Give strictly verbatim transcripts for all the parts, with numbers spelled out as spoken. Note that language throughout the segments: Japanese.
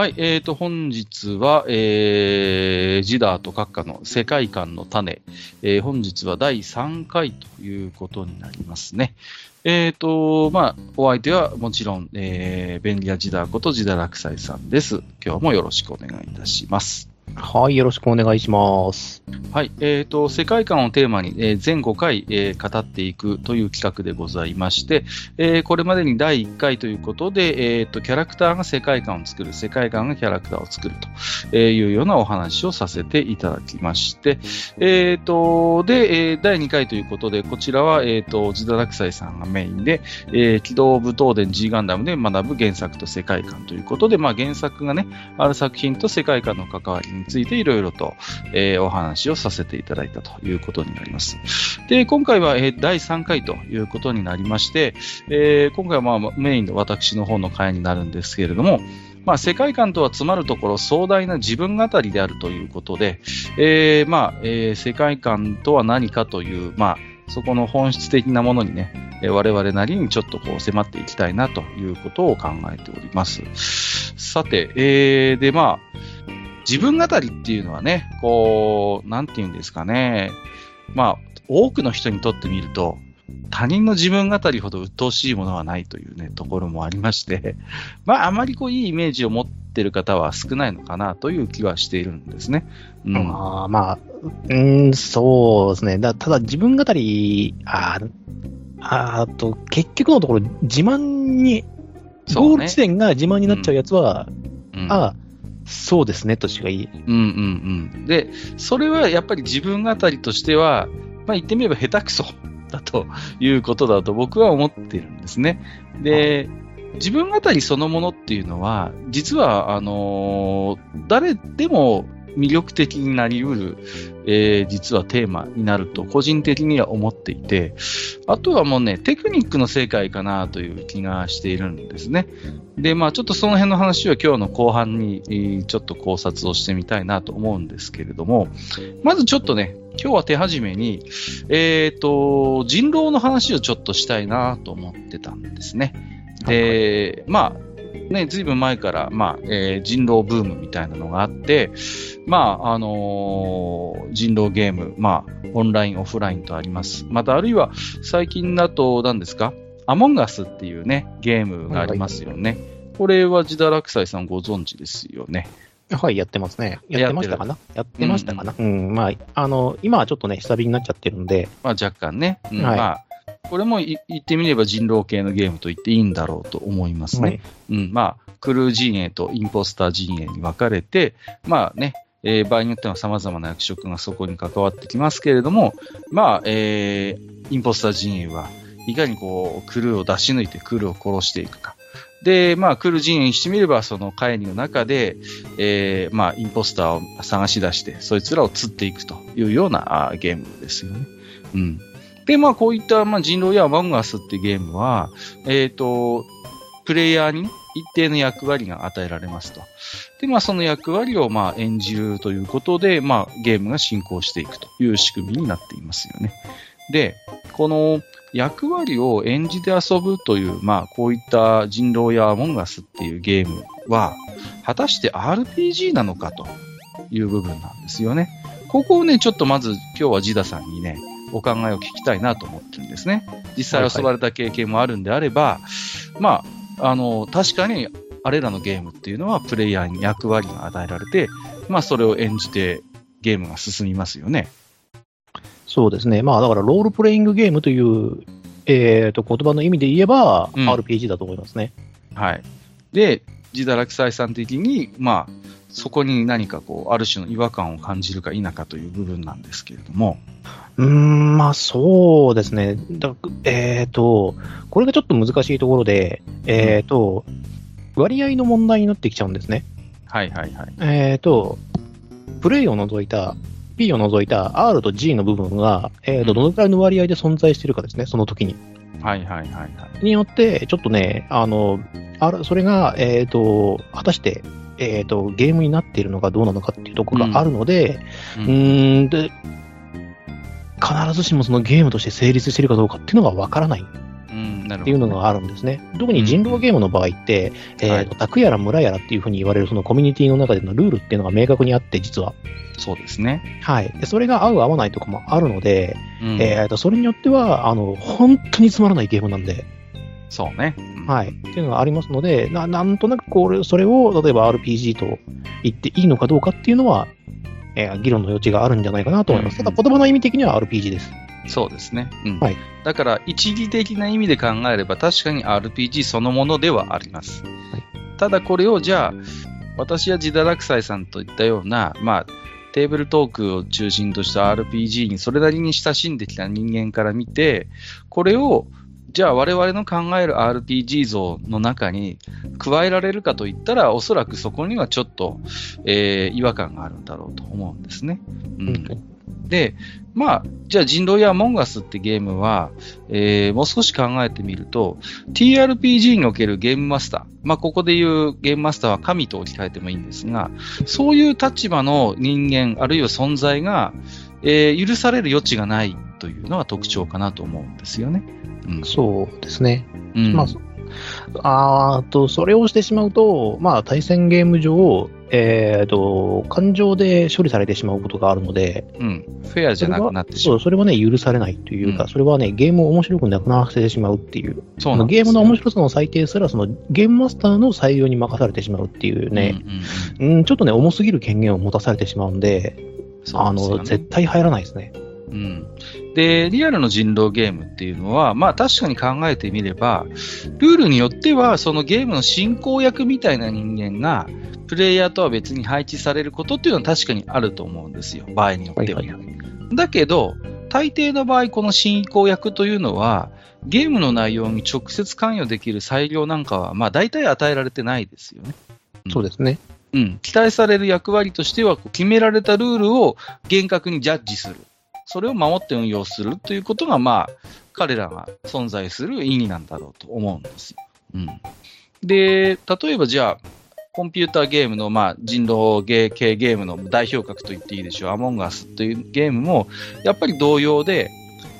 はい、えーと、本日は、えー、ジダーと閣下の世界観の種、えー、本日はだいさんかいということになりますね。えーと、まあ、お相手はもちろん、えー、便利屋ジダーことジダ落斎さんです。今日もよろしくお願いいたします。はい、よろしくお願いします。はい、えっと、世界観をテーマに、えー、全ごかい、えー、語っていくという企画でございまして、えー、これまでにだいいっかいということで、えっと、キャラクターが世界観を作る、世界観がキャラクターを作るというようなお話をさせていただきまして、えっと、で、だいにかいということで、こちらは、えっと、ジダ落斎さんがメインで、えー、機動武闘伝 G ガンダムで学ぶ原作と世界観ということで、まあ、原作がね、ある作品と世界観の関わりにについていろいろと、えー、お話をさせていただいたということになります。で、今回は、えー、だいさんかいということになりまして、えー、今回は、まあ、メインの私の方の回になるんですけれども、まあ、世界観とは詰まるところ壮大な自分語りであるということで、えーまあえー、世界観とは何かという、まあ、そこの本質的なものにね、我々なりにちょっとこう迫っていきたいなということを考えております。さて、えー、でまあ自分語りっていうのはね、こう、なんていうんですかね、まあ、多くの人にとってみると、他人の自分語りほど鬱陶しいものはないというね、ところもありまして、まあ、あまりこう、いいイメージを持ってる方は少ないのかなという気はしているんですね。うん、あまあ、うん、そうですね。だただ、自分語り、ああと、結局のところ、自慢に、ゴール地点が自慢になっちゃうやつは、うんうん、ああ、そうですねとしかいい、うんうんうん、でそれはやっぱり自分語りとしては、まあ、言ってみれば下手くそだということだと僕は思っているんですね。で、自分語りそのものっていうのは実はあのー、誰でも魅力的になりうる、えー、実はテーマになると個人的には思っていて、あとはもうねテクニックの世界かなという気がしているんですね。でまあちょっとその辺の話は今日の後半にちょっと考察をしてみたいなと思うんですけれども、まずちょっとね今日は手始めに、えーと、人狼の話をちょっとしたいなと思ってたんですね。で、まあね、ずいぶん前から、まあえー、人狼ブームみたいなのがあって、まああのー、人狼ゲーム、まあ、オンラインオフラインとあります。またあるいは最近だと何ですか、アモンガスっていう、ね、ゲームがありますよね。これはジダ落斎さんご存知ですよね。はい、やってますね。やってましたかなやってましたかな、うんうん、まあ、あの今はちょっとね下火になっちゃってるんで、まあ、若干ね、うん、はい、まあこれも言ってみれば人狼系のゲームと言っていいんだろうと思いますね。はい、うん、まあ、クルー陣営とインポスター陣営に分かれて、まあね、えー、場合によっては様々な役職がそこに関わってきますけれども、まあ、えー、インポスター陣営はいかにこう、クルーを出し抜いてクルーを殺していくか。で、まあ、クルー陣営にしてみれば、その会議の中で、えー、まあ、インポスターを探し出して、そいつらを釣っていくというようなゲームですよね。うん。でまあ、こういった、まあ、人狼やアマングアスってゲームは、えーと、プレイヤーに一定の役割が与えられますと。で、まあ、その役割を、まあ、演じるということで、まあ、ゲームが進行していくという仕組みになっていますよね。で、この役割を演じて遊ぶという、まあ、こういった人狼やアマングアスっていうゲームは、果たして アールピージー なのかという部分なんですよね。ここをね、ちょっとまず今日はジダさんにね、お考えを聞きたいなと思ってるんですね。実際遊ばれた経験もあるんであれば、はいはい、まあ、あの、確かにあれらのゲームっていうのはプレイヤーに役割が与えられて、まあ、それを演じてゲームが進みますよね。そうですね。まあ、だからロールプレイングゲームという、えー、と言葉の意味で言えば、うん、アールピージー だと思いますね。はい。で、ジダ落斎さん的に、まあ、そこに何かこうある種の違和感を感じるか否かという部分なんですけれども、うーん、まあそうですね。だえっ、ー、とこれがちょっと難しいところで、えっ、ー、と、うん、割合の問題になってきちゃうんですね。はいはいはい。えっ、ー、とプレイを除いた P を除いた R と G の部分が、えー、とどのくらいの割合で存在しているかですね。その時に。はいはいはいはい。によってちょっとね、あのあそれがえっ、ー、と果たしてえー、とゲームになっているのかどうなのかっていうところがあるので、うんうん、うーんで必ずしもそのゲームとして成立しているかどうかっていうのがわからない、うん、っていうのがあるんですね。特に人狼ゲームの場合って、うんえーとはい、宅やら村やらっていうふうに言われるそのコミュニティの中でのルールっていうのが明確にあって実はそうですね、はい、でそれが合う合わないとかもあるので、うんえー、とそれによってはあの本当につまらないゲームなんでそうね、うんはい、っていうのがありますので な, なんとなくこれそれを例えば アールピージー と言っていいのかどうかっていうのは、えー、議論の余地があるんじゃないかなと思います、うんうん、ただ言葉の意味的には アールピージー です。そうですね、うんはい、だから一義的な意味で考えれば確かに アールピージー そのものではあります、はい、ただこれをじゃあ私やジダラクサイさんといったような、まあ、テーブルトークを中心とした アールピージー にそれなりに親しんできた人間から見てこれをじゃあ我々の考える アールピージー 像の中に加えられるかといったらおそらくそこにはちょっと、えー、違和感があるんだろうと思うんですね、うんうんでまあ、じゃあ人狼やアモンガスってゲームは、えー、もう少し考えてみると ティーアールピージー におけるゲームマスター、まあ、ここでいうゲームマスターは神と置き換えてもいいんですがそういう立場の人間あるいは存在が、えー、許される余地がないというのが特徴かなと思うんですよね、うん、そうですね、うんまあ、あとそれをしてしまうと、まあ、対戦ゲーム上えー、と感情で処理されてしまうことがあるので、うん、フェアじゃなくなってしまう。それは、そう、それはね許されないというか、うん、それはねゲームを面白くなくならせてしまうっていう、そうなんですね、ゲームの面白さの最低すらそのゲームマスターの採用に任されてしまうっていうね、うんうんうん、ちょっとね重すぎる権限を持たされてしまうんで、そうですよね、あの絶対入らないですね。うん、でリアルの人狼ゲームっていうのは、まあ、確かに考えてみればルールによってはそのゲームの進行役みたいな人間がプレイヤーとは別に配置されることっていうのは確かにあると思うんですよ場合によっては、はいはい、だけど大抵の場合この進行役というのはゲームの内容に直接関与できる裁量なんかは、まあ、大体与えられてないですよね、うん、そうですねうん、期待される役割としては決められたルールを厳格にジャッジするそれを守って運用するということが、まあ、彼らが存在する意義なんだろうと思うんですよ、うん、で例えばじゃあコンピューターゲームの、まあ、人狼系ゲームの代表格と言っていいでしょうアモンガスというゲームもやっぱり同様で、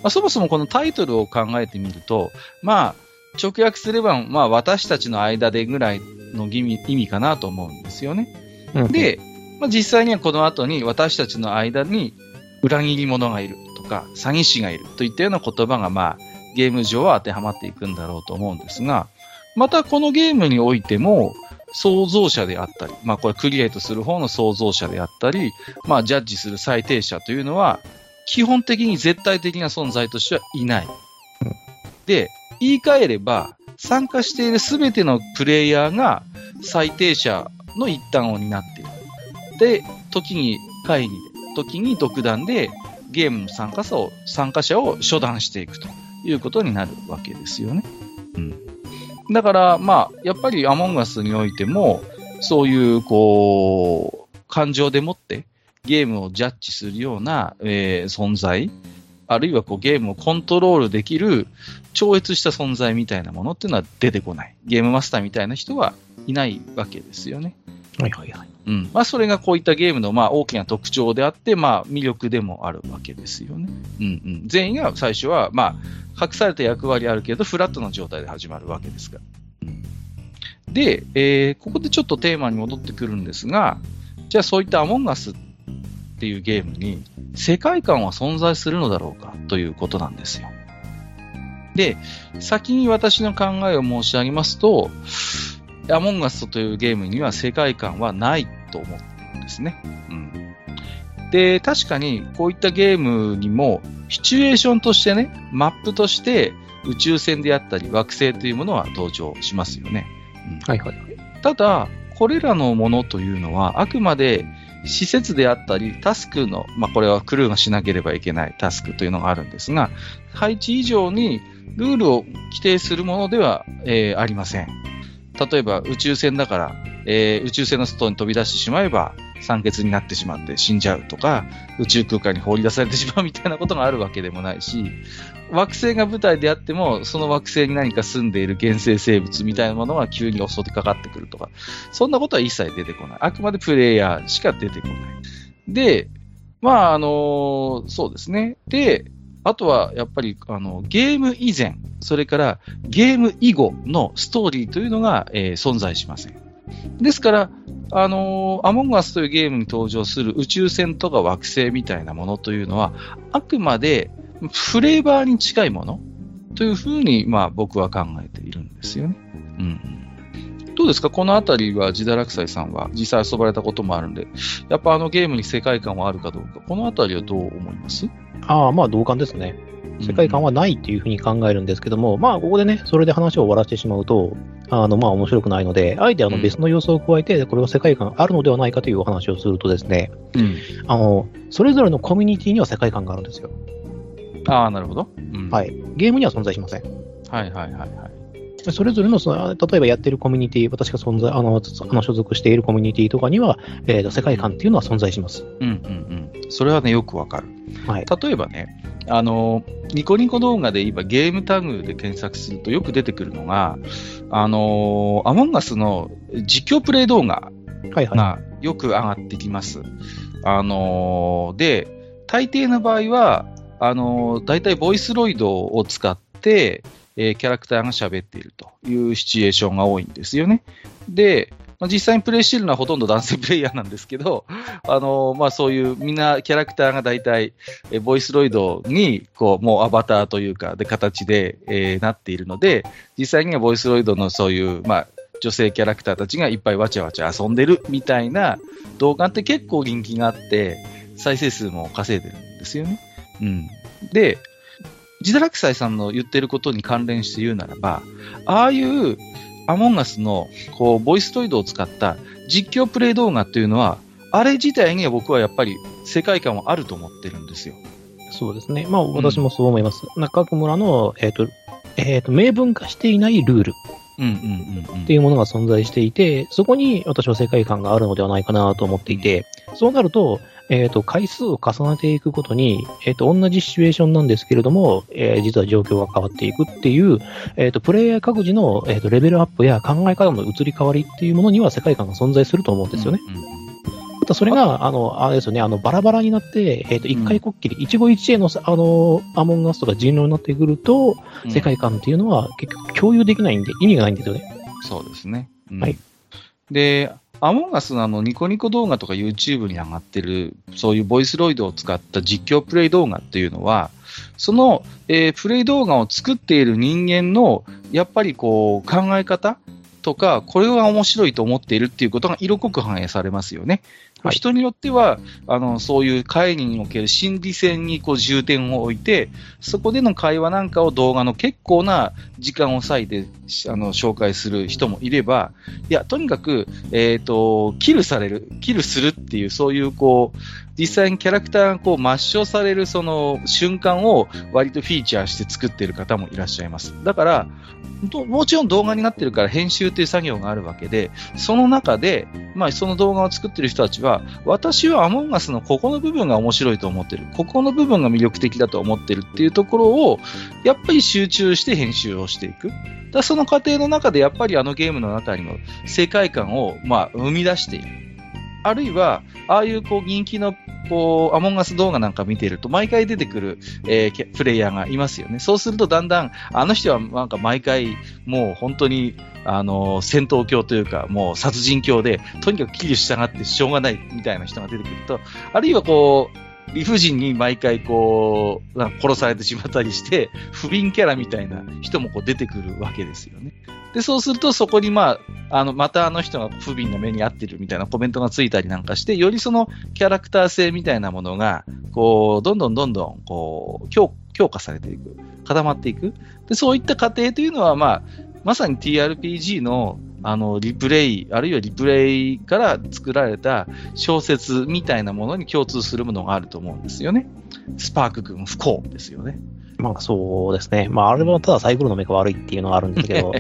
まあ、そもそもこのタイトルを考えてみると、まあ、直訳すれば、まあ、私たちの間でぐらいの意味、意味かなと思うんですよね、うん、で、まあ、実際にはこの後に私たちの間に裏切り者がいるとか詐欺師がいるといったような言葉が、まあ、ゲーム上は当てはまっていくんだろうと思うんですがまたこのゲームにおいても創造者であったり、まあ、これクリエイトする方の創造者であったり、まあ、ジャッジする裁定者というのは基本的に絶対的な存在としてはいないで言い換えれば参加している全てのプレイヤーが裁定者の一端を担っているで時に会議で時に独断でゲームの参加者を、参加者を処断していくということになるわけですよね、うん、だから、まあ、やっぱりアモンガスにおいてもそういう、こう感情でもってゲームをジャッジするような、えー、存在あるいはこうゲームをコントロールできる超越した存在みたいなものっていうのは出てこないゲームマスターみたいな人はいないわけですよねはいはいはいうんまあ、それがこういったゲームのまあ大きな特徴であって、まあ、魅力でもあるわけですよね、うんうん、全員が最初はまあ隠された役割あるけどフラットな状態で始まるわけですから、うん、で、えー、ここでちょっとテーマに戻ってくるんですがじゃあそういったアモンガスっていうゲームに世界観は存在するのだろうかということなんですよで先に私の考えを申し上げますとアモンガスというゲームには世界観はないと思ってるんですね、うん、で確かにこういったゲームにもシチュエーションとしてねマップとして宇宙船であったり惑星というものは登場しますよね、うんはいはいはい、ただこれらのものというのはあくまで施設であったりタスクの、まあ、これはクルーがしなければいけないタスクというのがあるんですが配置以上にルールを規定するものでは、えー、ありません例えば宇宙船だから、えー、宇宙船の外に飛び出してしまえば酸欠になってしまって死んじゃうとか宇宙空間に放り出されてしまうみたいなことがあるわけでもないし惑星が舞台であってもその惑星に何か住んでいる原生生物みたいなものが急に襲ってかかってくるとかそんなことは一切出てこないあくまでプレイヤーしか出てこないでまああのー、そうですねであとはやっぱりあのゲーム以前、それからゲーム以後のストーリーというのが、えー、存在しません。ですから、あのー、アモンガスというゲームに登場する宇宙船とか惑星みたいなものというのはあくまでフレーバーに近いものというふうに、まあ、僕は考えているんですよね、うん、どうですかこのあたりはジダラクサイさんは実際遊ばれたこともあるんでやっぱあのゲームに世界観はあるかどうかこのあたりはどう思います？ああ、まあ同感ですね。世界観はないっていうふうに考えるんですけども、うん、まあここでねそれで話を終わらせてしまうとあのまあ面白くないので、あえてあの別の要素を加えてこれは世界観あるのではないかというお話をするとですね、うん、あのそれぞれのコミュニティには世界観があるんですよ。ああ、なるほど、うん、はい。ゲームには存在しません。はいはいはいはい。それぞれのその例えばやってるコミュニティ、私が存在あのあの所属しているコミュニティとかには、えーと、世界観っていうのは存在します。うんうんうん。それはねよくわかる。はい。例えばね。あのニコニコ動画で今ゲームタグで検索するとよく出てくるのがあのアモンガスの実況プレイ動画がよく上がってきます、はいはい、あので大抵の場合はあのだいたいボイスロイドを使って、えー、キャラクターが喋っているというシチュエーションが多いんですよね。で実際にプレイしているのはほとんど男性プレイヤーなんですけど、あの、まあ、そういうみんなキャラクターが大体、ボイスロイドに、こう、もうアバターというか、で、形で、えー、なっているので、実際にはボイスロイドのそういう、まあ、女性キャラクターたちがいっぱいわちゃわちゃ遊んでるみたいな動画って結構人気があって、再生数も稼いでるんですよね。うん。で、ジダラクサイさんの言ってることに関連して言うならば、ああいう、アモンガスのこうボイスロイドを使った実況プレイ動画というのはあれ自体には僕はやっぱり世界観はあると思ってるんですよ。そうですね、まあ、私もそう思います、うん、中区村の、えーとえーと、明文化していないルールっていうものが存在していてそこに私は世界観があるのではないかなと思っていて、うん、そうなるとえー、と回数を重ねていくことに、えー、と同じシチュエーションなんですけれども、えー、実は状況が変わっていくっていう、えー、とプレイヤー各自の、えー、とレベルアップや考え方の移り変わりっていうものには世界観が存在すると思うんですよね、うんうん、またそれがあのあれですよねあのバラバラになって、えー、と一回こっきり、うん、一期一会の、あのアモンガスとか人狼になってくると、うん、世界観っていうのは結局共有できないんで意味がないんですよね。そうですね、うん、はいでアモンガスのあのニコニコ動画とか YouTube に上がってるそういうボイスロイドを使った実況プレイ動画っていうのはその、えー、プレイ動画を作っている人間のやっぱりこう考え方とかこれは面白いと思っているっていうことが色濃く反映されますよね、はい、人によってはあのそういう会議における心理戦にこう重点を置いてそこでの会話なんかを動画の結構な時間を割いてあの紹介する人もいればいやとにかく、えーと、キルされるキルするっていうそういうこう実際にキャラクターがこう抹消されるその瞬間を割とフィーチャーして作っている方もいらっしゃいます。だからもちろん動画になってるから編集という作業があるわけでその中で、まあ、その動画を作ってる人たちは私はアモンガスのここの部分が面白いと思ってるここの部分が魅力的だと思ってるっていうところをやっぱり集中して編集をしていくだその過程の中でやっぱりあのゲームの中にも世界観をまあ生み出しているあるいはああいうこう人気のこうアモンガス動画なんか見てると毎回出てくる、えー、プレイヤーがいますよね。そうするとだんだんあの人はなんか毎回もう本当にあの戦闘狂というかもう殺人狂でとにかくキルしたがってしょうがないみたいな人が出てくるとあるいはこう理不尽に毎回こうなんか殺されてしまったりして不憫キャラみたいな人もこう出てくるわけですよね。でそうするとそこに、まあ、あのまたあの人が不憫な目に遭ってるみたいなコメントがついたりなんかしてよりそのキャラクター性みたいなものがこうどんどんどんどんこう 強, 強化されていく固まっていくでそういった過程というのは、まあ、まさに ティーアールピージー のあのリプレイあるいはリプレイから作られた小説みたいなものに共通するものがあると思うんですよね。スパーク君不幸ですよね。まあそうですね、まあ、あれはただサイクルの目が悪いっていうのがあるんですけど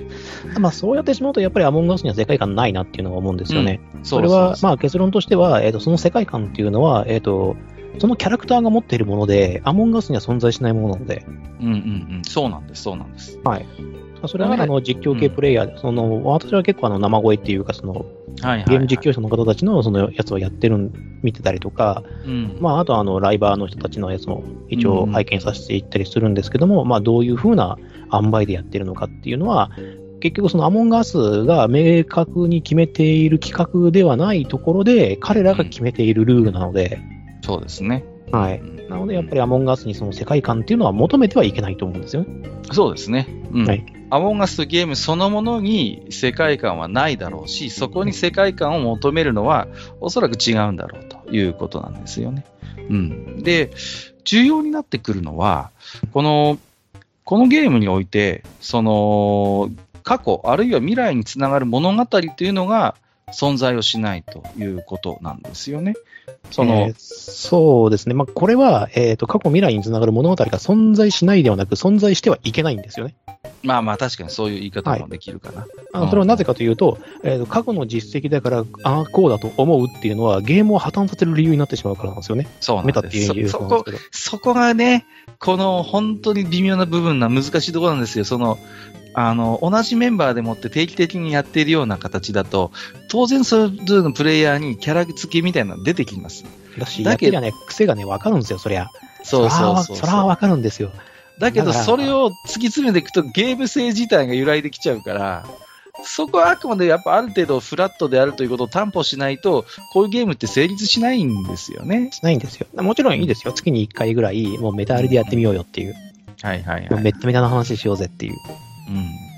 まあそうやってしまうとやっぱりアモンガスには世界観ないなっていうのは思うんですよね、うん、そうそうそうそれはまあ結論としては、えーと、その世界観っていうのは、えーと、そのキャラクターが持っているものでアモンガスには存在しないものなので、うんうんうん、そうなんですそうなんですはいそれは、ね、あの実況系プレイヤーで、うん、その私は結構あの生声っていうかそのはいはいはい、ゲーム実況者の方たちのそのやつをやってる見てたりとか、うんまあ、あとあのライバーの人たちのやつも一応拝見させていったりするんですけども、うんまあ、どういう風な塩梅でやってるのかっていうのは結局そのアモンガスが明確に決めている企画ではないところで彼らが決めているルールなので、うん、そうですね、はい、なのでやっぱりアモンガスにその世界観っていうのは求めてはいけないと思うんですよね。そうですね、うんはい、アモンガスゲームそのものに世界観はないだろうし、そこに世界観を求めるのはおそらく違うんだろうということなんですよね、うん、で重要になってくるのはこの、このゲームにおいてその過去あるいは未来につながる物語というのが存在をしないということなんですよね。その、えー、そうですね、まあ、これは、えーと、過去未来につながる物語が存在しないではなく存在してはいけないんですよね。まあまあ確かにそういう言い方もできるかな、はい、あのそれはなぜかというと、えーと、過去の実績だからああこうだと思うっていうのはゲームを破綻させる理由になってしまうからなんですよね。そうなんです。メタっていう理由なんですけど、そこ、そこがねこの本当に微妙な部分な難しいところなんですよ。そのあの同じメンバーでもって定期的にやっているような形だと当然それぞれのプレイヤーにキャラ付きみたいなの出てきますだし、だけどね癖がね分かるんですよ。そりゃそうそうそうそう、それは分かるんですよ。だけどそれを突き詰めていくとゲーム性自体が揺らいできちゃうから、そこはあくまでやっぱある程度フラットであるということを担保しないとこういうゲームって成立しないんですよね。しないんですよ。もちろんいいですよ、月にいっかいぐらいもうメタアリでやってみようよっていう、うん、はいはいはい、めっためたの話しようぜっていううん、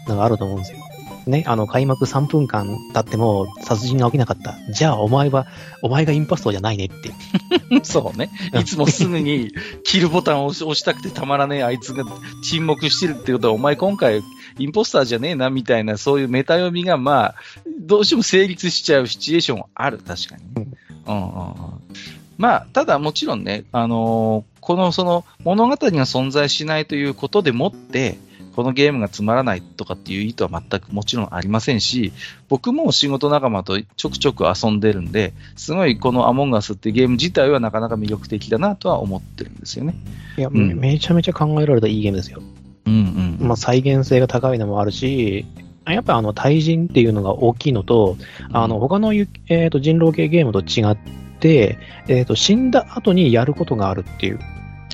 なんかあると思うんですよ、ね、あの開幕さんぷんかん経っても殺人が起きなかった、じゃあお前はお前がインパストじゃないねってそうね、いつもすぐにキルボタンを押したくてたまらねえあいつが沈黙してるってことはお前今回インポスターじゃねえなみたいな、そういうメタ読みがまあどうしても成立しちゃうシチュエーションはある。確かに、うんうんうん、まあただもちろんね、あのー、このその物語が存在しないということでもってこのゲームがつまらないとかっていう意図は全くもちろんありませんし、僕も仕事仲間とちょくちょく遊んでるんで、すごいこのアモンガスってゲーム自体はなかなか魅力的だなとは思ってるんですよね。いや、うん、めちゃめちゃ考えられたいいゲームですよ、うんうんまあ、再現性が高いのもあるし、やっぱり対人っていうのが大きいのと、あの他の、えー、と人狼系ゲームと違って、えー、と死んだ後にやることがあるっていう。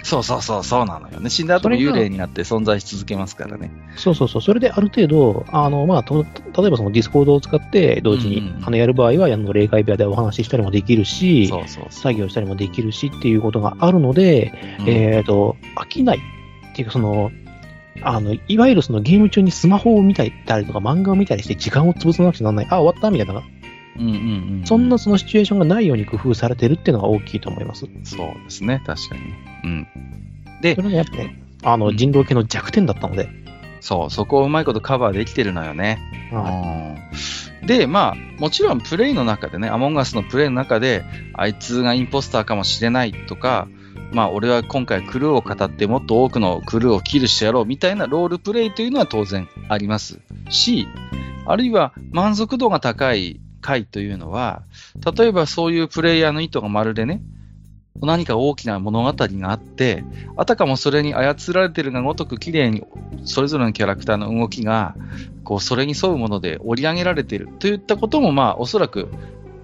そうそうそうそうなのよね。死んだ後も幽霊になって存在し続けますからね。そうそうそう。それである程度あの、まあ、と例えばそのディスコードを使って同時に、うんうん、あのやる場合はあの霊界部屋でお話ししたりもできるし、そうそうそう作業したりもできるしっていうことがあるので、うん、えーと飽きないっていうかそのあのいわゆるそのゲーム中にスマホを見たりとか漫画を見たりして時間を潰さなくちゃならない、あ終わったみたいな。うんうんうんうん、そんなそのシチュエーションがないように工夫されてるっていうのが大きいと思います。そうですね、確かに、うん、でそれがやっぱり、ね、あの人狼系の弱点だったので、うん、そうそこをうまいことカバーできてるのよね、はい、でまあもちろんプレイの中でね、アモンガスのプレイの中であいつがインポスターかもしれないとか、まあ俺は今回クルーを語ってもっと多くのクルーをキルしてやろうみたいなロールプレイというのは当然ありますし、あるいは満足度が高い回というのは、例えばそういうプレイヤーの意図がまるでね、何か大きな物語があって、あたかもそれに操られているがごとく綺麗にそれぞれのキャラクターの動きがこうそれに沿うもので織り上げられているといったこともまあおそらく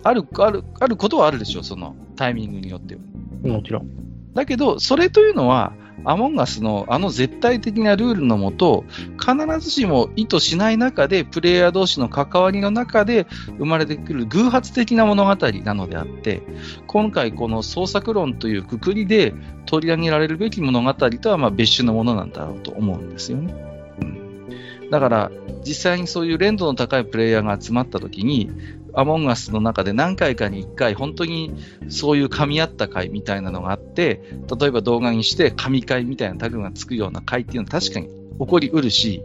ある、ある、あることはあるでしょう、そのタイミングによっては。もちろん。だけどそれというのはアモンガスのあの絶対的なルールのもと必ずしも意図しない中でプレイヤー同士の関わりの中で生まれてくる偶発的な物語なのであって、今回この創作論というくくりで取り上げられるべき物語とはまあ別種のものなんだろうと思うんですよね、うん、だから実際にそういう連動の高いプレイヤーが集まった時にアモンガスの中で何回かにいっかい本当にそういう噛み合った回みたいなのがあって、例えば動画にして神回みたいなタグがつくような回っていうのは確かに起こりうるし、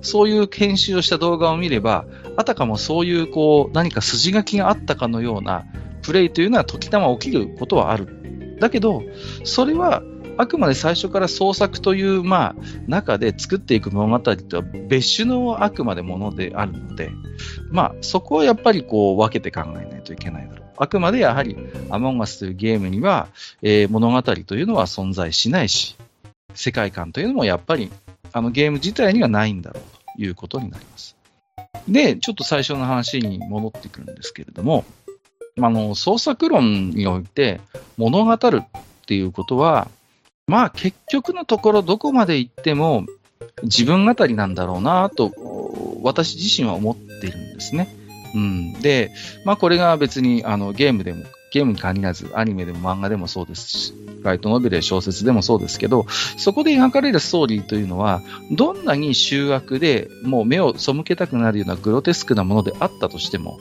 そういう研修をした動画を見ればあたかもそういうこう何か筋書きがあったかのようなプレイというのは時たま起きることはある。だけどそれはあくまで最初から創作という、まあ、中で作っていく物語とは別種のあくまでものであるので、まあ、そこはやっぱりこう分けて考えないといけないだろう。あくまでやはりアモンガスというゲームには、えー、物語というのは存在しないし、世界観というのもやっぱりあのゲーム自体にはないんだろうということになります。で、ちょっと最初の話に戻ってくるんですけれども、あの創作論において物語るっていうことは、まあ結局のところどこまで行っても自分語りなんだろうなと私自身は思っているんですね。うん、で、まあこれが別にあのゲームでも、ゲームに限らずアニメでも漫画でもそうですし、ライトノベルや小説でもそうですけど、そこで描かれるストーリーというのはどんなに醜悪でもう目を背けたくなるようなグロテスクなものであったとしても、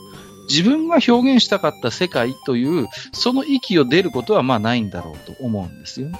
自分が表現したかった世界というその域を出ることはまあないんだろうと思うんですよね。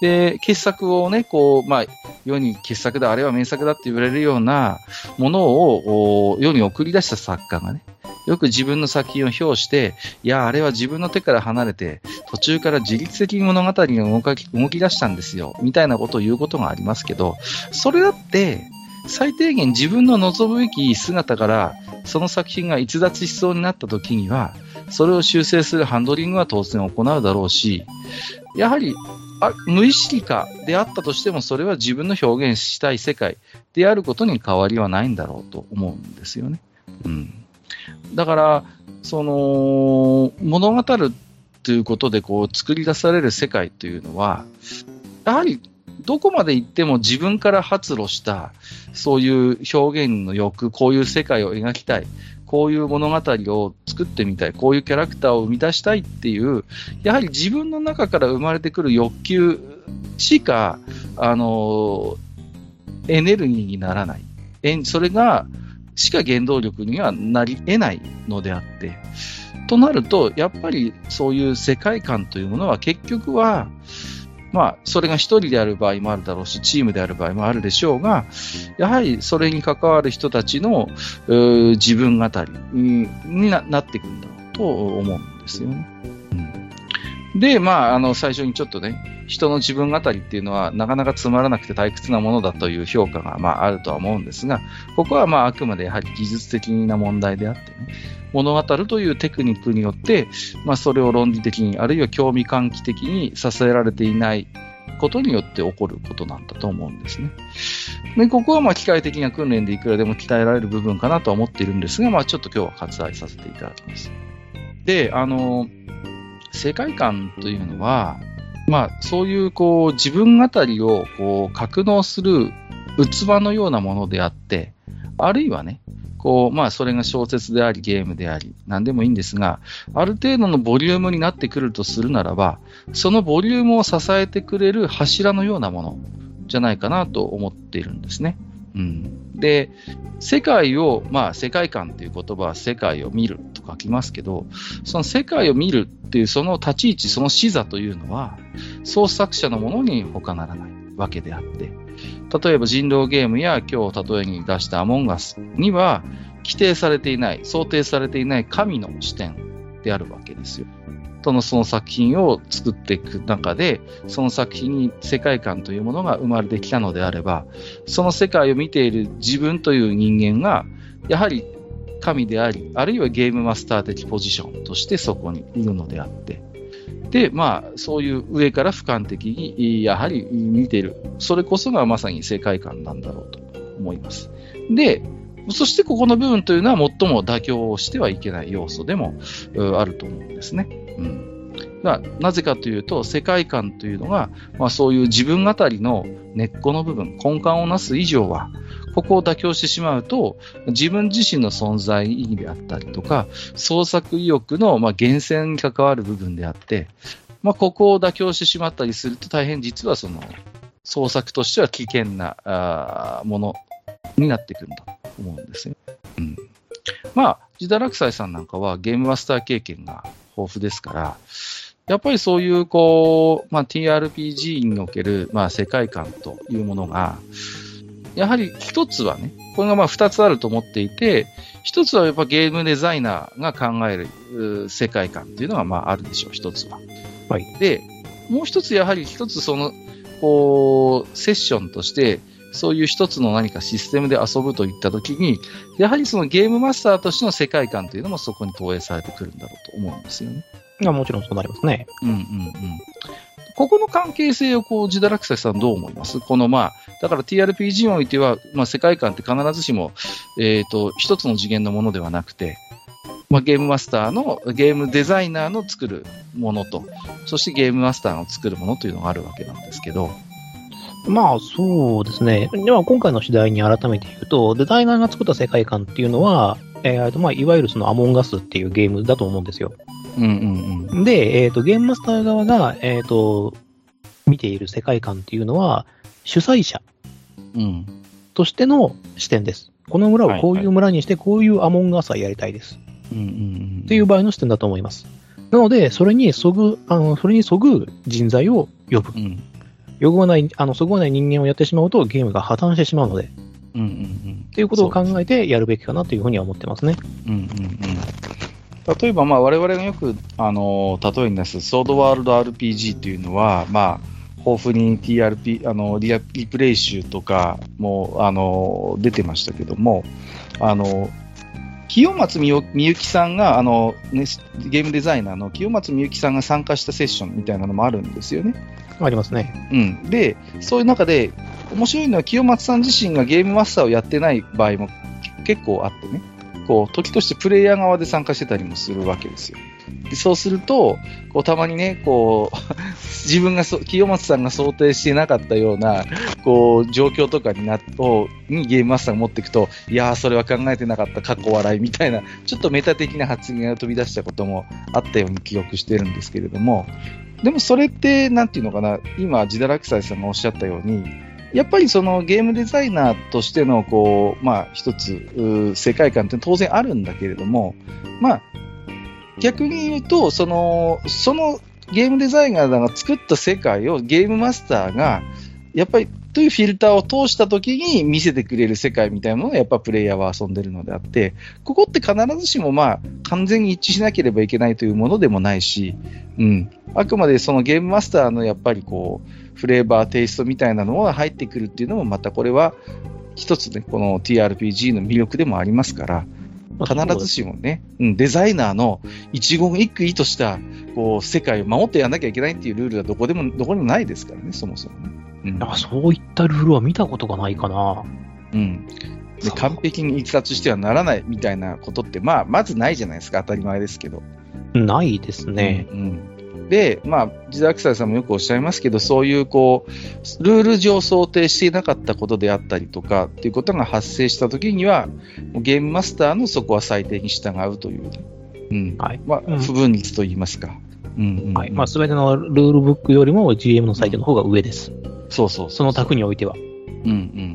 で、傑作をね、こう、まあ、世に傑作だ、あれは名作だって言われるようなものを世に送り出した作家がね、よく自分の作品を評して、いや、あれは自分の手から離れて、途中から自律的に物語が動か、動き出したんですよ、みたいなことを言うことがありますけど、それだって、最低限自分の望むべき姿から、その作品が逸脱しそうになった時には、それを修正するハンドリングは当然行うだろうし、やはり、あ、無意識化であったとしても、それは自分の表現したい世界であることに変わりはないんだろうと思うんですよね。うん。だからその物語るということでこう作り出される世界というのは、やはりどこまで行っても自分から発露したそういう表現の欲、こういう世界を描きたい、こういう物語を作ってみたい、こういうキャラクターを生み出したいっていう、やはり自分の中から生まれてくる欲求しか、あのエネルギーにならない、それがしか原動力にはなり得ないのであって、となるとやっぱりそういう世界観というものは結局は、まあそれが一人である場合もあるだろうし、チームである場合もあるでしょうが、やはりそれに関わる人たちの自分語りになっていくんだろうと思うんですよね。うん、で、まああの最初にちょっとね、人の自分語りっていうのはなかなかつまらなくて退屈なものだという評価がまああるとは思うんですが、ここはまああくまでやはり技術的な問題であってね、物語るというテクニックによって、まあ、それを論理的にあるいは興味喚起的にさせられていないことによって起こることなんだと思うんですね。で、ここはまあ機械的な訓練でいくらでも鍛えられる部分かなとは思っているんですが、まあ、ちょっと今日は割愛させていただきます。で、あの世界観というのは、まあ、そういう、こう自分語りをこう格納する器のようなものであって、あるいはね、こうまあそれが小説でありゲームであり何でもいいんですが、ある程度のボリュームになってくるとするならば、そのボリュームを支えてくれる柱のようなものじゃないかなと思っているんですね。うん、で、世界を、まあ世界観という言葉は世界を見ると書きますけど、その世界を見るっていうその立ち位置、その視座というのは創作者のものに他ならないわけであって、例えば人狼ゲームや今日例えに出したアモンガスには規定されていない、想定されていない神の視点であるわけですよ。その、その作品を作っていく中で、その作品に世界観というものが生まれてきたのであれば、その世界を見ている自分という人間がやはり神であり、あるいはゲームマスター的ポジションとしてそこにいるのであって、で、まあそういう上から俯瞰的にやはり見ている、それこそがまさに世界観なんだろうと思います。で、そしてここの部分というのは最も妥協をしてはいけない要素でもあると思うんですね。うん、だからなぜかというと、世界観というのが、まあ、そういう自分語りの根っこの部分、根幹をなす以上は、ここを妥協してしまうと、自分自身の存在意義であったりとか、創作意欲のまあ源泉に関わる部分であって、まあ、ここを妥協してしまったりすると、大変実はその創作としては危険なあものになってくるんだと思うんですよ。うん、まあ自堕落斎さんなんかはゲームマスター経験が豊富ですから、やっぱりそういうこう、まあ、ティーアールピージー における、まあ、世界観というものがやはり一つはね、これがまあ二つあると思っていて、一つはやっぱゲームデザイナーが考える世界観というのがまああるでしょう、一つは。はい、でもう一つやはり一つそのこうセッションとしてそういう一つの何かシステムで遊ぶといったときに、やはりそのゲームマスターとしての世界観というのもそこに投影されてくるんだろうと思うんですよね。いやもちろんそうなりますね。うんうんうん。ここの関係性をこう自堕落斎さんどう思います？このまあだから ティーアールピージー においては、まあ、世界観って必ずしも、えーと、一つの次元のものではなくて、まあ、ゲームマスターのゲームデザイナーの作るものと、そしてゲームマスターの作るものというのがあるわけなんですけど。まあそうですね。では今回の次第に改めて言うと、デザイナーが作った世界観っていうのは、えーとまあ、いわゆるそのアモンガスっていうゲームだと思うんですよ。うんうんうん、で、えーと、ゲームマスター側が、えーと、見ている世界観っていうのは主催者としての視点です。この村をこういう村にしてこういうアモンガスはやりたいです、うんうんうん、っていう場合の視点だと思います。なのでそれにそぐ、あのそれにそぐ人材を呼ぶ、うん、呼ばないあのそぐわない人間をやってしまうとゲームが破綻してしまうので、うんうんうん、っていうことを考えてやるべきかなというふうには思ってますね。うんうんうん、例えば、まあ、我々がよく、あのー、例えに出すソードワールド アールピージー というのは、まあ、豊富に ティーアールピー、あのー、リプレイ集とかも、あのー、出てましたけども、あのー、清松みゆきさんが、あのーね、ゲームデザイナーの清松みゆきさんが参加したセッションみたいなのもあるんですよね。ありますね。うん、でそういう中で面白いのは清松さん自身がゲームマスターをやってない場合も結構あってね、こう時としてプレイヤー側で参加してたりもするわけですよ。でそうするとこうたまにね、こう自分が清松さんが想定してなかったようなこう状況とかになとにゲームマスターが持っていくと、いやーそれは考えてなかった過去笑いみたいなちょっとメタ的な発言が飛び出したこともあったように記憶してるんですけれども、でもそれってなんていうのかな、今自堕落斎さんがおっしゃったようにやっぱりそのゲームデザイナーとしてのこう、まあ、一つ世界観って当然あるんだけれども、まあ、逆に言うとその、そのゲームデザイナーが作った世界をゲームマスターがやっぱりというフィルターを通した時に見せてくれる世界みたいなものがやっぱプレイヤーは遊んでるのであって、ここって必ずしもまあ完全に一致しなければいけないというものでもないし、うん、あくまでそのゲームマスターのやっぱりこうフレーバーテイストみたいなのが入ってくるっていうのもまたこれは一つね、この ティーアールピージー の魅力でもありますから、必ずしもね、うん、デザイナーの一言一句意図したこう世界を守ってやらなきゃいけないっていうルールはどこでもどこにもないですからね、そもそもね。うん、あそういったルールは見たことがないかな、うん、で完璧に逸脱してはならないみたいなことって、まあ、まずないじゃないですか。当たり前ですけどないですね、うんうん、で、まあ、自堕落斎さんもよくおっしゃいますけど、そういうこうルール上想定していなかったことであったりとかっていうことが発生したときにはゲームマスターのそこは最低に従うという、うんはいまあ、不分律といいますか、うんうんうんはいまあ、全てのルールブックよりも ジーエム の最低の方が上です、うんそうそうそうそうその卓においては、うんう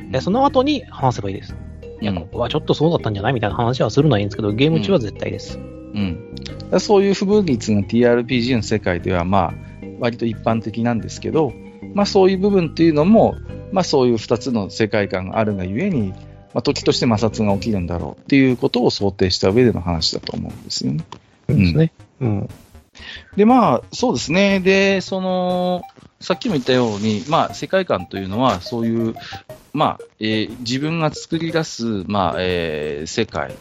ん、でその後に話せばいいです、うん、いやここはちょっとそうだったんじゃないみたいな話はするのはいいんですけど、ゲーム中は絶対です、うんうん、そういう不分律の ティーアールピージー の世界では、まあ、割と一般的なんですけど、まあ、そういう部分っていうのも、まあ、そういうふたつの世界観があるがゆえに、まあ、時として摩擦が起きるんだろうっていうことを想定した上での話だと思うんですよね。そうですね、うんうんでまあ、そうですね。でそのさっきも言ったように、まあ、世界観というのはそういう、まあえー、自分が作り出す、まあえー、世界、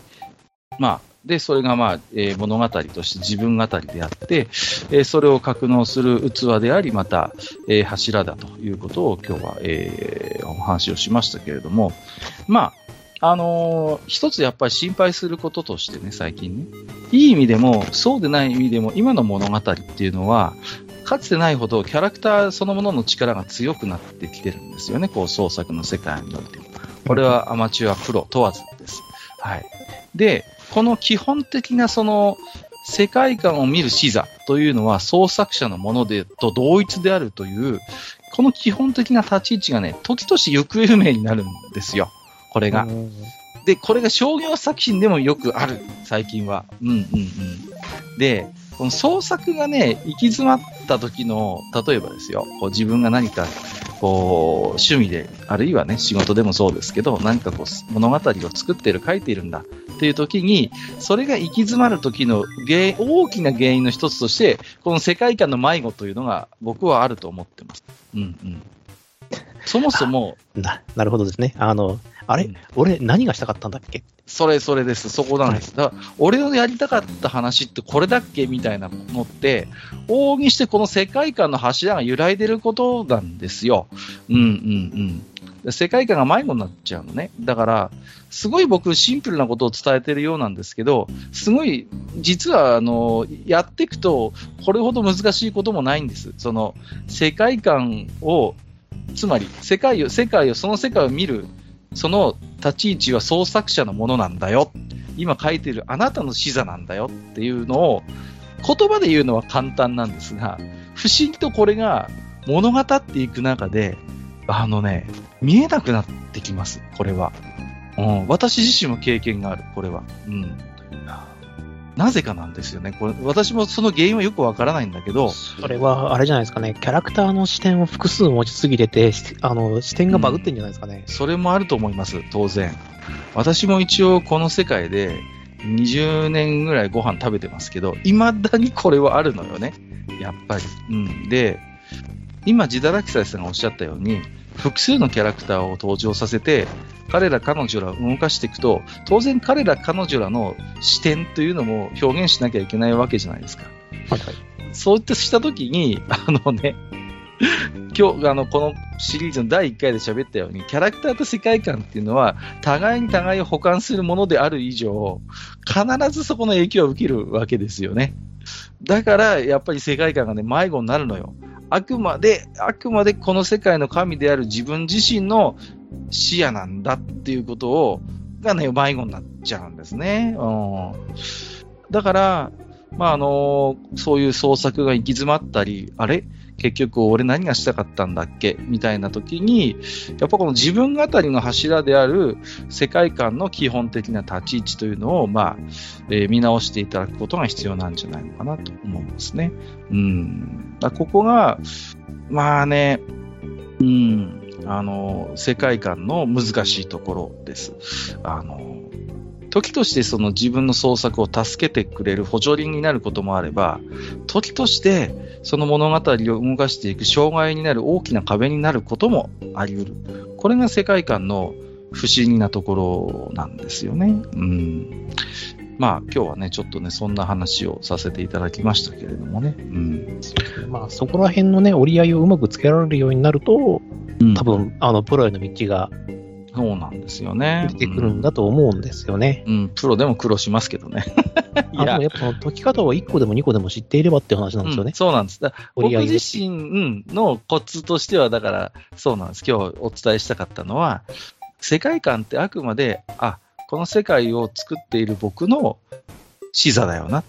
まあ、でそれが、まあえー、物語として自分語りであって、えー、それを格納する器であり、また、えー、柱だということを今日は、えー、お話をしましたけれども、まああのー、一つやっぱり心配することとしてね、最近ね、いい意味でもそうでない意味でも今の物語っていうのはかつてないほどキャラクターそのものの力が強くなってきてるんですよね、こう創作の世界においても。これはアマチュアプロ問わずです、はい、でこの基本的なその世界観を見る視座というのは創作者のものでと同一であるというこの基本的な立ち位置がね、時として行方不明になるんですよ、これが。で、これが商業作品でもよくある、最近は。うんうんうん。で、この創作がね、行き詰まった時の、例えばですよ、こう自分が何か、こう、趣味で、あるいはね、仕事でもそうですけど、何かこう、物語を作っている、書いているんだっていう時に、それが行き詰まる時の原因、大きな原因の一つとして、この世界観の迷子というのが、僕はあると思ってます。うんうん。そもそもな、なるほどですね。あのあれ、うん、俺何がしたかったんだっけ、それそれです、そこなんです。だから俺のやりたかった話ってこれだっけみたいなのって往々にしてこの世界観の柱が揺らいでることなんですよ。うんうんうん。世界観が迷子になっちゃうのね。だからすごい僕シンプルなことを伝えてるようなんですけど、すごい実はあのやっていくとこれほど難しいこともないんです。その世界観を、つまり世界を世界をその世界を見るその立ち位置は創作者のものなんだよ、今書いてるあなたの視座なんだよっていうのを言葉で言うのは簡単なんですが、不思議とこれが物語っていく中であのね見えなくなってきます。これは、うん、私自身も経験がある。これは、うん、なぜかなんですよね。これ私もその原因はよくわからないんだけど、それはあれじゃないですかね、キャラクターの視点を複数持ちすぎてて、あの視点がバグってんじゃないですかね、うん、それもあると思います。当然私も一応この世界でにじゅうねんぐらいご飯食べてますけど、いまだにこれはあるのよね、やっぱり、うん、で今ジダラキサイさんがおっしゃったように複数のキャラクターを登場させて彼ら彼女らを動かしていくと、当然彼ら彼女らの視点というのも表現しなきゃいけないわけじゃないですか、はいはい、そういったしたときにあのね今日あのこのシリーズのだいいっかいで喋ったように、キャラクターと世界観っていうのは互いに互いを補完するものである以上必ずそこの影響を受けるわけですよね。だからやっぱり世界観がね迷子になるのよ。あくまであくまでこの世界の神である自分自身の視野なんだっていうことをがね迷子になっちゃうんですね、うん、だから、まああのー、そういう創作が行き詰まったり、あれ結局俺何がしたかったんだっけみたいな時に、やっぱこの自分語りの柱である世界観の基本的な立ち位置というのを、まあえー、見直していただくことが必要なんじゃないのかなと思うんですね。うん、だここがまあね、うん、あの世界観の難しいところです。あの時としてその自分の創作を助けてくれる補助輪になることもあれば、時としてその物語を動かしていく障害になる大きな壁になることもあり得る。これが世界観の不思議なところなんですよね。うん。まあ今日はねちょっとねそんな話をさせていただきましたけれどもね。うん。まあそこら辺のね折り合いをうまくつけられるようになると、うん、多分あのプロへの道が。そうなんですよね。出てくるんだと思うんですよね。うん、うん、プロでも苦労しますけどね。いや、あのやっぱ解き方をいっこでもにこでも知っていればっていう話なんですよね。うん、そうなんです。だ僕自身のコツとしてはだからそうなんです。今日お伝えしたかったのは、世界観ってあくまであこの世界を作っている僕の視座だよな。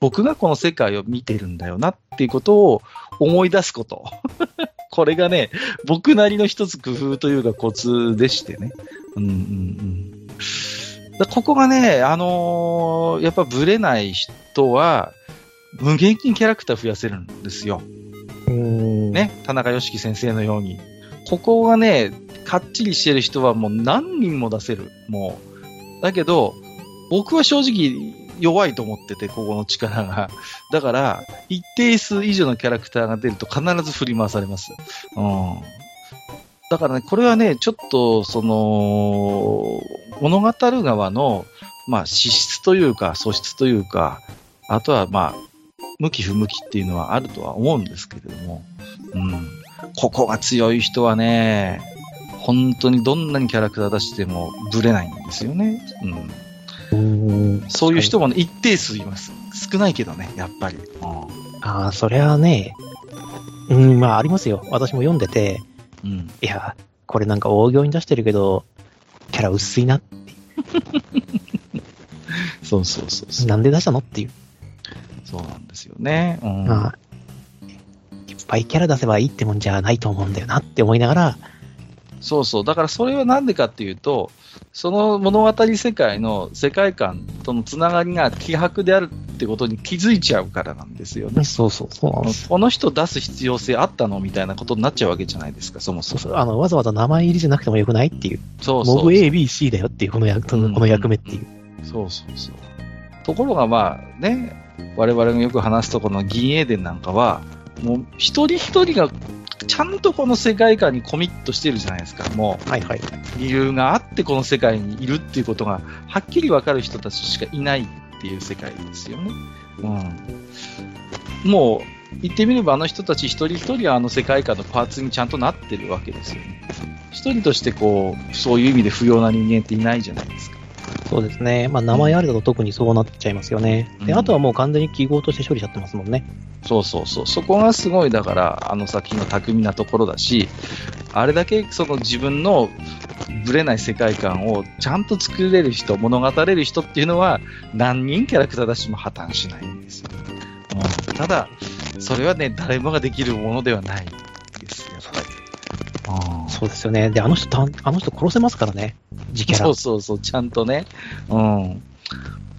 僕がこの世界を見てるんだよなっていうことを思い出すこと。これがね、僕なりの一つ工夫というかコツでしてね。うんうんうん、だここがね、あのー、やっぱブレない人は、無限にキャラクター増やせるんですよ。うんね、田中良樹先生のように。ここがね、かっちりしてる人はもう何人も出せる。もう。だけど、僕は正直、弱いと思ってて、ここの力が。だから、一定数以上のキャラクターが出ると必ず振り回されます。うん。だからね、これはね、ちょっと、その、物語る側の、まあ、資質というか、素質というか、あとは、まあ、向き不向きっていうのはあるとは思うんですけれども、うん。ここが強い人はね、本当にどんなにキャラクター出してもブレないんですよね。うん。そういう人も、ね、一定数います。少ないけどね、やっぱり。ああ、そりゃね、うん、まあありますよ。私も読んでて、うん、いや、これなんか大行に出してるけど、キャラ薄いなって。そうそうそうそう。なんで出したのっていう。そうなんですよね。うん、まあ、いっぱいキャラ出せばいいってもんじゃないと思うんだよなって思いながら、そうそう。だからそれはなんでかっていうと、その物語世界の世界観とのつながりが希薄であるってことに気づいちゃうからなんですよね。そうそうそうなんです。この人出す必要性あったのみたいなことになっちゃうわけじゃないですか、そもそも。そうそう、あのわざわざ名前入りじゃなくてもよくないっていう。そうそうそう、モブ エービーシー だよっていうこの役、この役目っていう、うんうん、そうそうそう。ところがまあね、我々がよく話すとこの銀エーデンなんかはもう一人一人がちゃんとこの世界観にコミットしてるじゃないですか。もう、はいはい、理由があってこの世界にいるっていうことがはっきり分かる人たちしかいないっていう世界ですよね、うん、もう言ってみればあの人たち一人一人はあの世界観のパーツにちゃんとなってるわけですよね。一人としてこうそういう意味で不要な人間っていないじゃないですか。そうですね、まあ、名前あると特にそうなっちゃいますよね、うん、であとはもう完全に記号として処理しちゃってますもんね。そうそうそう、そこがすごいだからあの作品の巧みなところだし、あれだけその自分のぶれない世界観をちゃんと作れる人、物語れる人っていうのは何人キャラクター出しても破綻しないんですよ、うん、ただそれはね誰もができるものではないですよ。あそうですよね。であの人、あの人殺せますからね、自キャラ。そうそうそう、ちゃんとね、うん、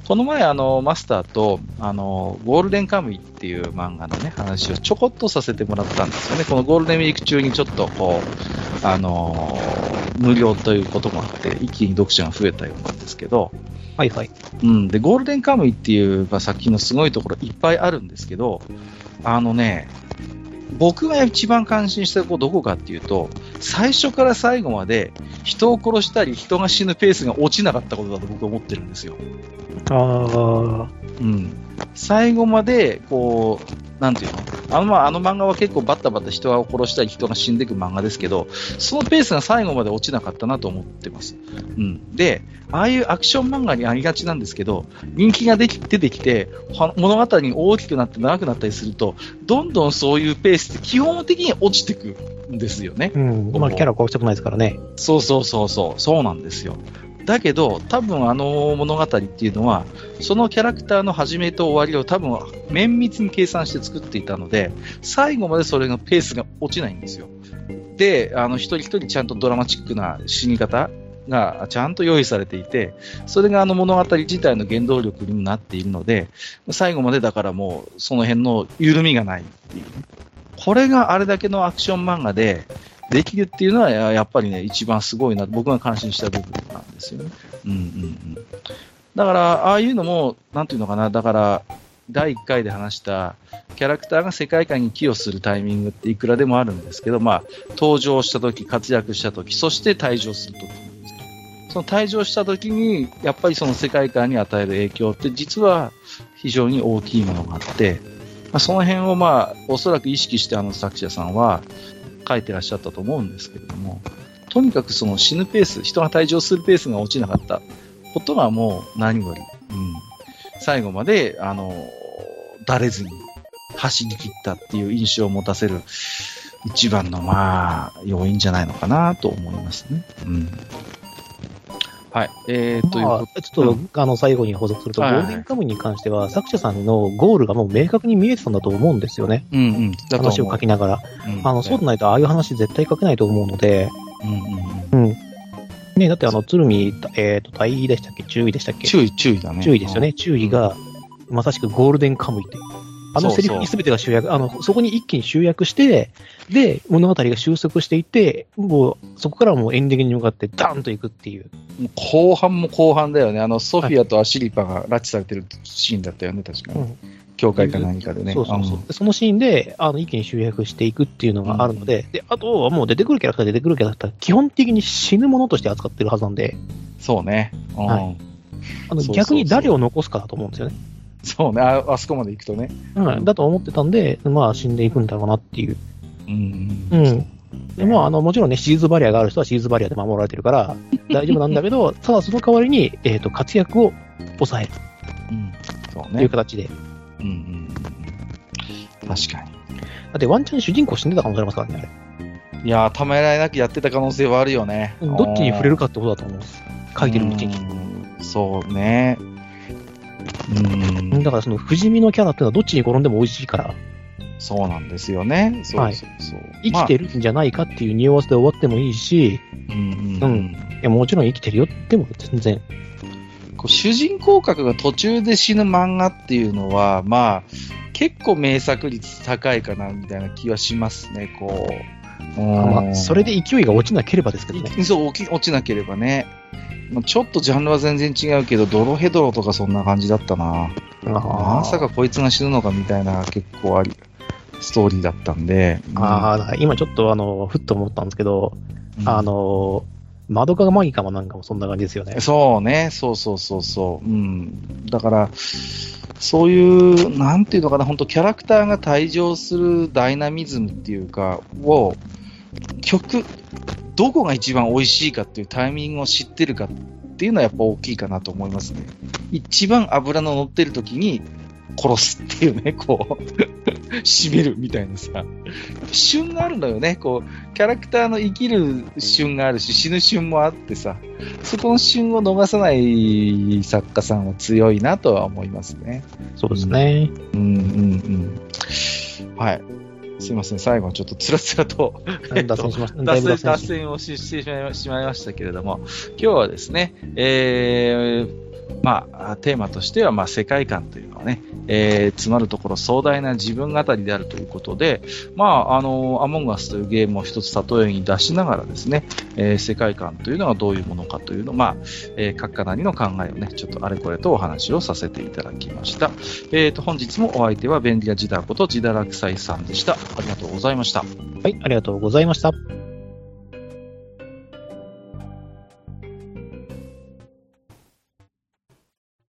この前あのマスターとあのゴールデンカムイっていう漫画の、ね、話をちょこっとさせてもらったんですよね。このゴールデンウィーク中にちょっとこう、あのー、無料ということもあって一気に読者が増えたようなんですけど、はいはい、うん、でゴールデンカムイっていう作品のすごいところいっぱいあるんですけど、あのね僕が一番感心したところどこかっていうと、最初から最後まで人を殺したり人が死ぬペースが落ちなかったことだと僕は思ってるんですよ。あ、うん、最後までこうなんていうの、あの、まあ、あの漫画は結構バッタバタ人を殺したり人が死んでいく漫画ですけど、そのペースが最後まで落ちなかったなと思ってます、うん、でああいうアクション漫画にありがちなんですけど、人気ができ出てきて物語に大きくなって長くなったりするとどんどんそういうペースって基本的に落ちてくんですよね、うん、まあ、キャラは変わっちゃくないですからね。そうそうそうそう、そうなんですよ。だけど多分あの物語っていうのはそのキャラクターの始めと終わりを多分綿密に計算して作っていたので、最後までそれのペースが落ちないんですよ。であの一人一人ちゃんとドラマチックな死に方がちゃんと用意されていて、それがあの物語自体の原動力にもなっているので、最後までだからもうその辺の緩みがないっていう、これがあれだけのアクション漫画でできるっていうのはやっぱりね一番すごいな、僕が感心した部分なんですよね、うんうんうん、だからああいうのもなんていうのかな、だからだいいっかいで話したキャラクターが世界観に寄与するタイミングっていくらでもあるんですけど、まあ、登場したとき、活躍したとき、そして退場するとき、その退場したときにやっぱりその世界観に与える影響って実は非常に大きいものがあって、まあ、その辺をまあおそらく意識してあの作者さんは書いてらっしゃったと思うんですけれども、とにかくその死ぬペース、人が退場するペースが落ちなかったことがもう何より、うん、最後まであのだれずに走り切ったっていう印象を持たせる一番のまあ要因じゃないのかなと思いますね、うん、はい、えー、まあ、ちょっとあの最後に補足すると、うん、ゴールデンカムに関しては作者さんのゴールがもう明確に見えてたんだと思うんですよね、うんうん、話を書きながら、うん、あのそうでないとああいう話絶対書けないと思うので、うんうんうん、ね、だってあの鶴見、えー、と大尉でしたっけ、中尉でしたっけ、中尉、中尉だね、中尉ですよね、中尉がまさしくゴールデンカムイってあのセリフに全てが集約、そうそう、あのそこに一気に集約して、で物語が収束していて、もうそこからもうエンディングに向かってダーンといくっていう。後半も後半だよね。あのソフィアとアシリパが拉致されてるシーンだったよね、確かに。うん、教会か何かでね。そうそうそう、うん、そのシーンであの一気に集約していくっていうのがあるので、うん、であとはもう出てくるキャラクター出てくるキャラクター基本的に死ぬものとして扱ってるはずなんで。そうね。うん、はい、あの逆に誰を残すかだと思うんですよね。そうね、あ、あそこまで行くとね、うん、だと思ってたんで、まあ、死んでいくんだろうなっていう、うんうん、でも、あのもちろんねシリーズバリアがある人はシリーズバリアで守られてるから大丈夫なんだけどただその代わりに、えー、と活躍を抑える、うん、そうね、という形で、うんうん、確かにだってワンチャン主人公死んでた可能性ありますからね。あれ、いやー、ためらいなくやってた可能性はあるよね。どっちに触れるかってことだと思うんです、書いてる道に。うん、そうね、うん、だからその不死身のキャラってのはどっちに転んでも美味しいから。そうなんですよね、そうそうそう、はい、生きてるんじゃないかっていう匂わせで終わってもいいし、まあ、うんうんうん、いやもちろん生きてるよっても全然こう主人公格が途中で死ぬ漫画っていうのは、まあ、結構名作率高いかなみたいな気はしますね、こう、まあ、それで勢いが落ちなければですけどね。そう、落ちなければね。ちょっとジャンルは全然違うけどドロヘドロとかそんな感じだったな。あ、まさかこいつが死ぬのかみたいな結構ありストーリーだったんで、うん、ああ、今ちょっとあのふっと思ったんですけど、うん、あのマドカマギカもなんかもそんな感じですよね。そうね、そうそうそうそう、うん、だからそういうなんていうのかな、本当キャラクターが退場するダイナミズムっていうかを曲どこが一番美味しいかっていうタイミングを知ってるかっていうのはやっぱ大きいかなと思いますね。一番脂の乗ってる時に殺すっていうね、こう締めるみたいなさ、旬があるのよね。こうキャラクターの生きる旬があるし死ぬ旬もあってさ、そこの旬を逃さない作家さんは強いなとは思いますね。そうですね、うんうんうんうん、はい、すいません、最後ちょっとつらつらと脱線をしてしまいましたけれども、今日はですね、えーまあ、テーマとしては、まあ、世界観というのはね、えー、詰まるところ壮大な自分語りであるということで、まあ、あのアモンガスというゲームを一つ例えに出しながらですね、えー、世界観というのがどういうものかというのを、まあえー、各家なりの考えをね、ちょっとあれこれとお話をさせていただきました。えー、と本日もお相手は便利屋ジダーことジダラクサイさんでした。ありがとうございました。はい、ありがとうございました。